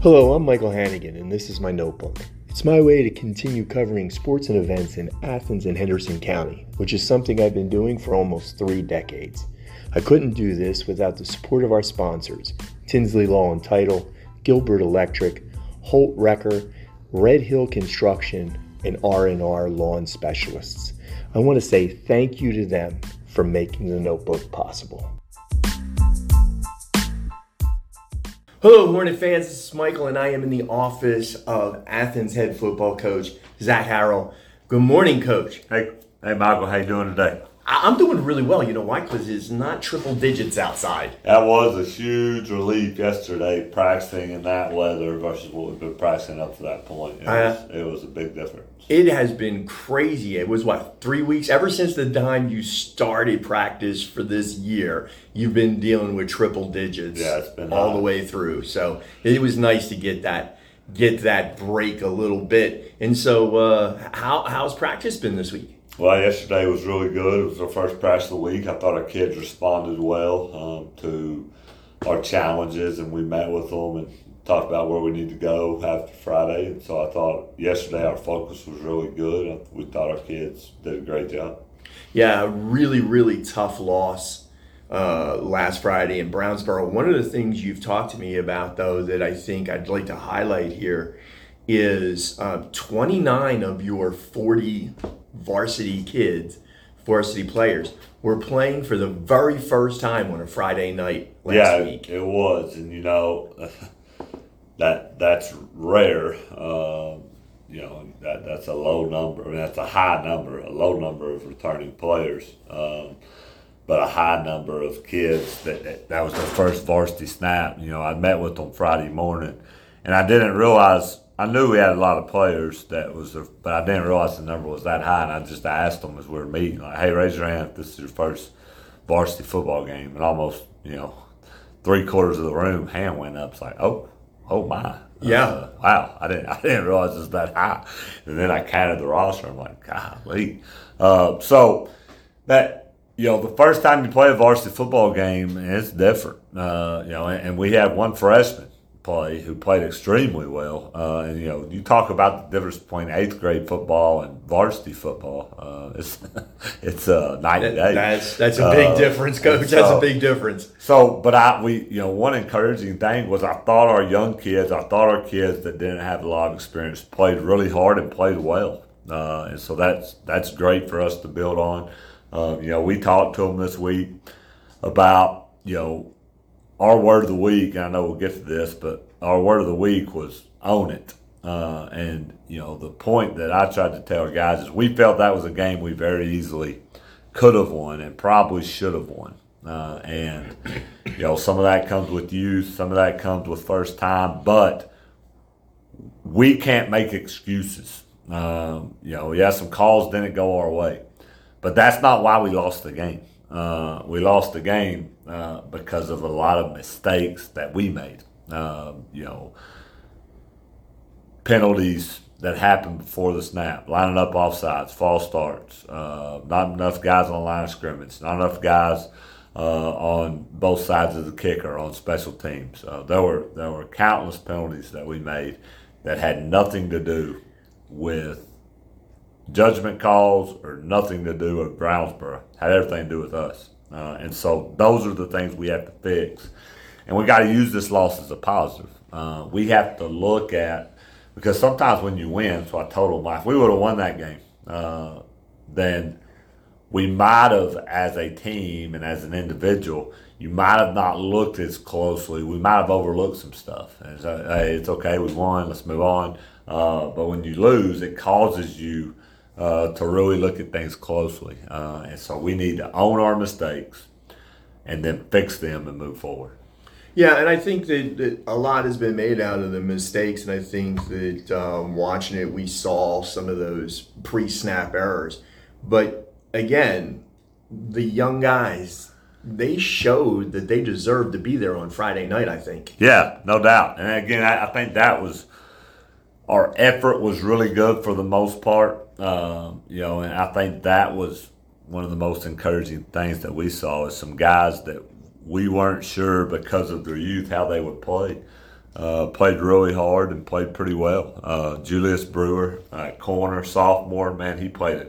Hello, I'm Michael Hannigan, and this is my notebook. It's my way to continue covering sports and events in Athens and Henderson County, which is something I've been doing for almost 3 decades. I couldn't do this without the support of our sponsors, Tinsley Law and Title, Gilbert Electric, Holt Wrecker, Red Hill Construction, and R&R Lawn Specialists. I want to say thank you to them for making the notebook possible. Hello, Hornet fans. This is Michael, and I am in the office of Athens head football coach, Zach Harrell. Good morning, Coach. Hey, Michael. How you doing today? I'm doing really well. You know why? Because it's not triple digits outside. That was a huge relief yesterday, practicing in that weather versus what we've been practicing up to that point. It was a big difference. It has been crazy. It was, 3 weeks? Ever since the time you started practice for this year, you've been dealing with triple digits the way through. So it was nice to get that break a little bit. And so how's practice been this week? Well, yesterday was really good. It was our first practice of the week. I thought our kids responded well to our challenges, and we met with them and talked about where we need to go after Friday. And so I thought yesterday our focus was really good. We thought our kids did a great job. Yeah, really, really tough loss last Friday in Brownsboro. One of the things you've talked to me about, though, that I think I'd like to highlight here is 29 of your 40 varsity players were playing for the very first time on a Friday night last week. It was, and that's rare. That's a low number. I mean, that's a high number, a low number of returning players, but a high number of kids that was their first varsity snap. I met with them Friday morning, and I didn't realize. I knew we had a lot of players but I didn't realize the number was that high. And I asked them as we were meeting, like, "Hey, raise your hand if this is your first varsity football game." And almost, 3/4 of the room hand went up. It's like, oh my, yeah, wow. I didn't realize it was that high. And then I counted the roster. I'm like, golly. So that. The first time you play a varsity football game, it's different. And we had one freshman who played extremely well. You talk about the difference between 8th grade football and varsity football. It's 9 days. That's a big difference, Coach. That's a big difference. So, but one encouraging thing was I thought our kids that didn't have a lot of experience played really hard and played well. And so that's great for us to build on. We talked to them this week about, our word of the week, and I know we'll get to this, but our word of the week was own it. The point that I tried to tell guys is we felt that was a game we very easily could have won and probably should have won. Some of that comes with youth, some of that comes with first time, but we can't make excuses. Some calls didn't go our way, but that's not why we lost the game. We lost the game because of a lot of mistakes that we made. Penalties that happened before the snap, lining up offsides, false starts, not enough guys on the line of scrimmage, not enough guys on both sides of the kicker on special teams. There were countless penalties that we made that had nothing to do with judgment calls or nothing to do with Brownsboro. Had everything to do with us. And so those are the things we have to fix. And we got to use this loss as a positive. We have to look at, because sometimes when you win, so I told them, if we would have won that game, then we might have, as a team and as an individual, you might have not looked as closely. We might have overlooked some stuff. And so, hey, it's okay, we won, let's move on. But when you lose, it causes you to really look at things closely. And so we need to own our mistakes and then fix them and move forward. Yeah, and I think that a lot has been made out of the mistakes, and I think that watching it, we saw some of those pre-snap errors. But again, the young guys, they showed that they deserved to be there on Friday night, I think. Yeah, no doubt. And again, I think that was – our effort was really good for the most part. And I think that was one of the most encouraging things that we saw is some guys that we weren't sure because of their youth how they would play. Played really hard and played pretty well. Julius Brewer, corner, sophomore, man, he played a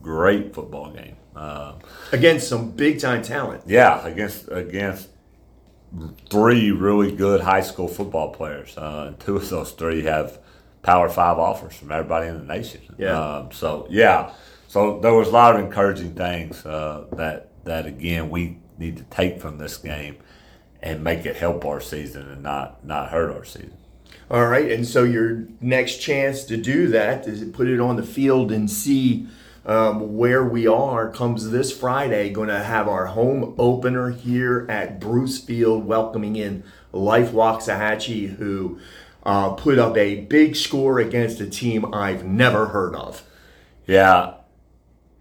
great football game. Against some big-time talent. Yeah, against three really good high school football players. Two of those three have Power 5 offers from everybody in the nation. Yeah. So there was a lot of encouraging things that again, we need to take from this game and make it help our season and not hurt our season. All right, and so your next chance to do that is to put it on the field and see where we are comes this Friday. Going to have our home opener here at Bruce Field, welcoming in Life Waxahachie, who put up a big score against a team I've never heard of. Yeah,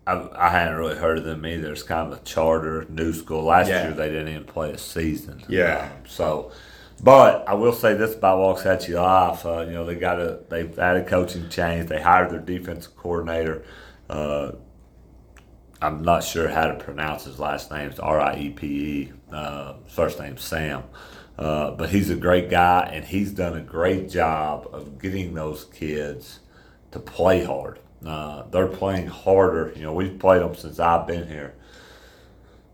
I hadn't really heard of them either. It's kind of a charter, new school. Last year they didn't even play a season. Yeah. But I will say this about Waxahachie Life. They've had a coaching change. They hired their defensive coordinator. I'm not sure how to pronounce his last name. It's R-I-E-P-E. First name's Sam. But he's a great guy, and he's done a great job of getting those kids to play hard. They're playing harder. We've played them since I've been here.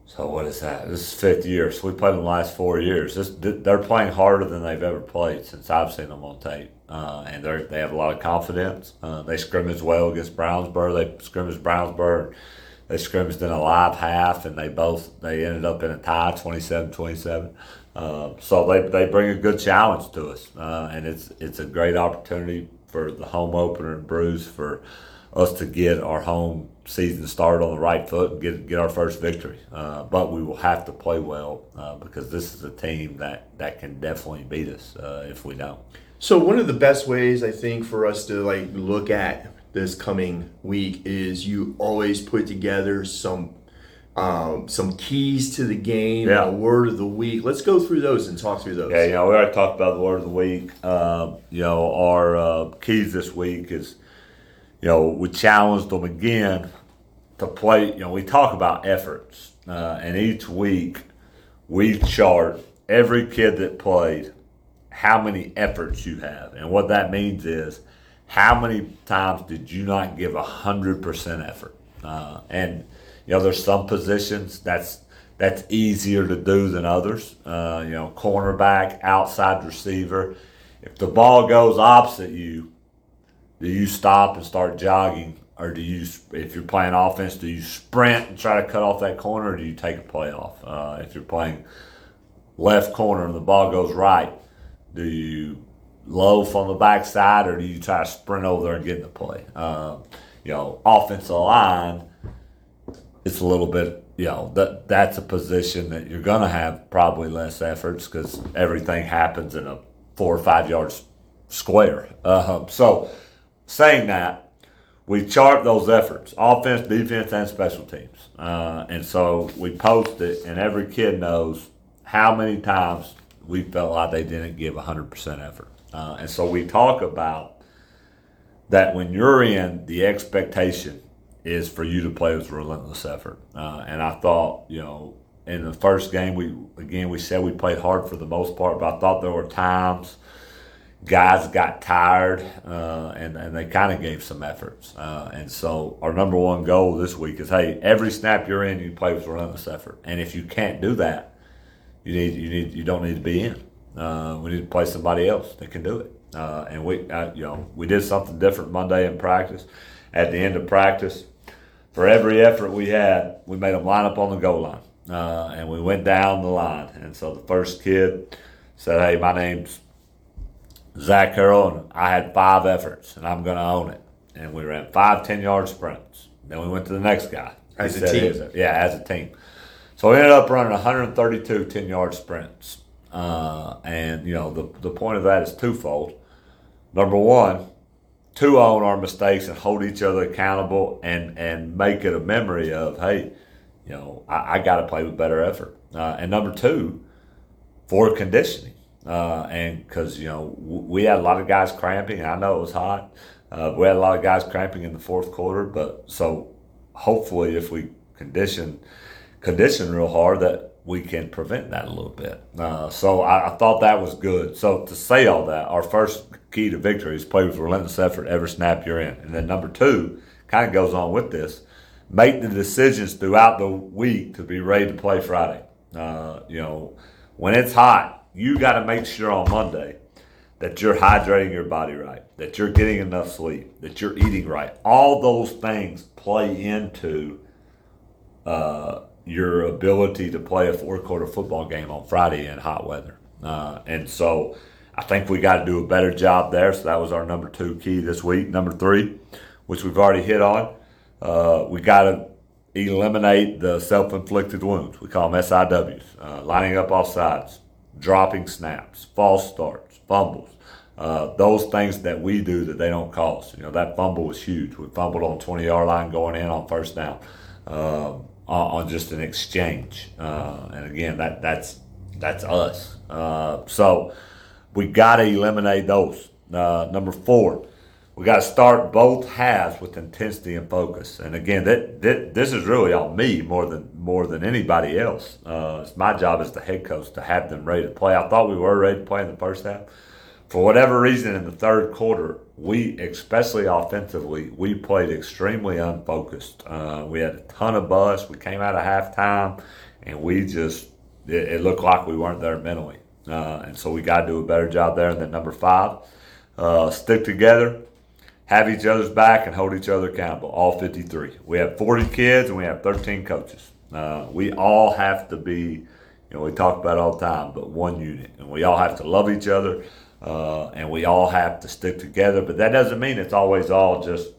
So what is that? This is fifth year. So we played them the last 4 years. They're playing harder than they've ever played since I've seen them on tape. And they have a lot of confidence. They scrimmage well against Brownsboro. They scrimmaged Brownsburg. They scrimmaged in a live half, and they ended up in a tie, 27-27. So they bring a good challenge to us. And it's a great opportunity for the home opener in Bruce for us to get our home season started on the right foot and get our first victory. But we will have to play well because this is a team that can definitely beat us if we don't. So one of the best ways, I think, for us to look at this coming week is you always put together some keys to the game, a word of the week. Let's go through those and talk through those. Yeah, we already talked about the word of the week. Our keys this week is, we challenged them again to play. We talk about efforts, and each week we chart every kid that played how many efforts you have. And what that means is how many times did you not give 100% effort? There's some positions that's easier to do than others. Cornerback, outside receiver. If the ball goes opposite you, do you stop and start jogging? Or if you're playing offense, do you sprint and try to cut off that corner, or do you take a playoff? If you're playing left corner and the ball goes right, do you loaf on the backside, or do you try to sprint over there and get in the play? Offensive line, it's a little bit, that's a position that you're going to have probably less efforts because everything happens in a 4 or 5 yard square. So saying that, we chart those efforts, offense, defense, and special teams. And so we post it, and every kid knows how many times we felt like they didn't give 100% effort. And so we talk about that when you're in, the expectation is for you to play with relentless effort. And I thought, in the first game, we said we played hard for the most part, but I thought there were times guys got tired and they kind of gave some efforts. And so our number one goal this week is, hey, every snap you're in, you play with relentless effort. And if you can't do that, you don't need to be in. We need to play somebody else that can do it. And we did something different Monday in practice. At the end of practice, for every effort we had, we made them line up on the goal line. And we went down the line. And so the first kid said, hey, my name's Zach Harrell, and I had 5 efforts, and I'm going to own it. And we ran 5 10-yard sprints. Then we went to the next guy. As a team. Yeah, as a team. So we ended up running 132 10-yard sprints. And, the point of that is twofold. Number one, to own our mistakes and hold each other accountable and make it a memory of, hey, I got to play with better effort. And number two, for conditioning. And because, we had a lot of guys cramping. And I know it was hot. We had a lot of guys cramping in the fourth quarter. But so hopefully if we condition condition real hard, that we can prevent that a little bit. So I thought that was good. So to say all that, our first key to victory is play with relentless effort every snap you're in. And then number two kind of goes on with this. Make the decisions throughout the week to be ready to play Friday. When it's hot, you got to make sure on Monday that you're hydrating your body right, that you're getting enough sleep, that you're eating right. All those things play into your ability to play a four-quarter football game on Friday in hot weather. And so I think we got to do a better job there. So that was our number two key this week. Number three, which we've already hit on, we got to eliminate the self-inflicted wounds. We call them SIWs, lining up off sides, dropping snaps, false starts, fumbles, those things that we do that they don't cause. That fumble was huge. We fumbled on 20-yard line going in on first down on just an exchange. And again, that's us. So we got to eliminate those. Number four, we got to start both halves with intensity and focus. And again, this is really on me more than anybody else. It's my job as the head coach to have them ready to play. I thought we were ready to play in the first half. For whatever reason, in the third quarter, we, especially offensively, we played extremely unfocused. We had a ton of buzz. We came out of halftime, and we just it looked like we weren't there mentally. And so we got to do a better job there. And then number five, stick together. Have each other's back and hold each other accountable, all 53. We have 40 kids and we have 13 coaches. We all have to be, we talk about it all the time, but one unit. And we all have to love each other and we all have to stick together. But that doesn't mean it's always all just,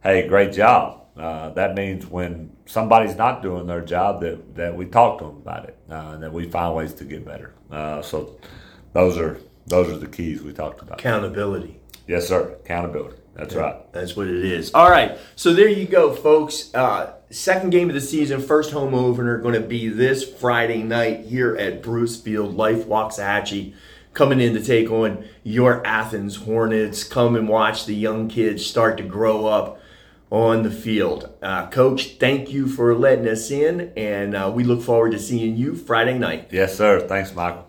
hey, great job. That means when somebody's not doing their job that we talk to them about it and that we find ways to get better. So those are the keys we talked about. Accountability. Yes, sir. Accountability. That's right. That's what it is. All right. So there you go, folks. Second game of the season, first home opener, going to be this Friday night here at Bruce Field. Life Waxahachie coming in to take on your Athens Hornets. Come and watch the young kids start to grow up on the field. Coach, thank you for letting us in, and we look forward to seeing you Friday night. Yes, sir. Thanks, Michael.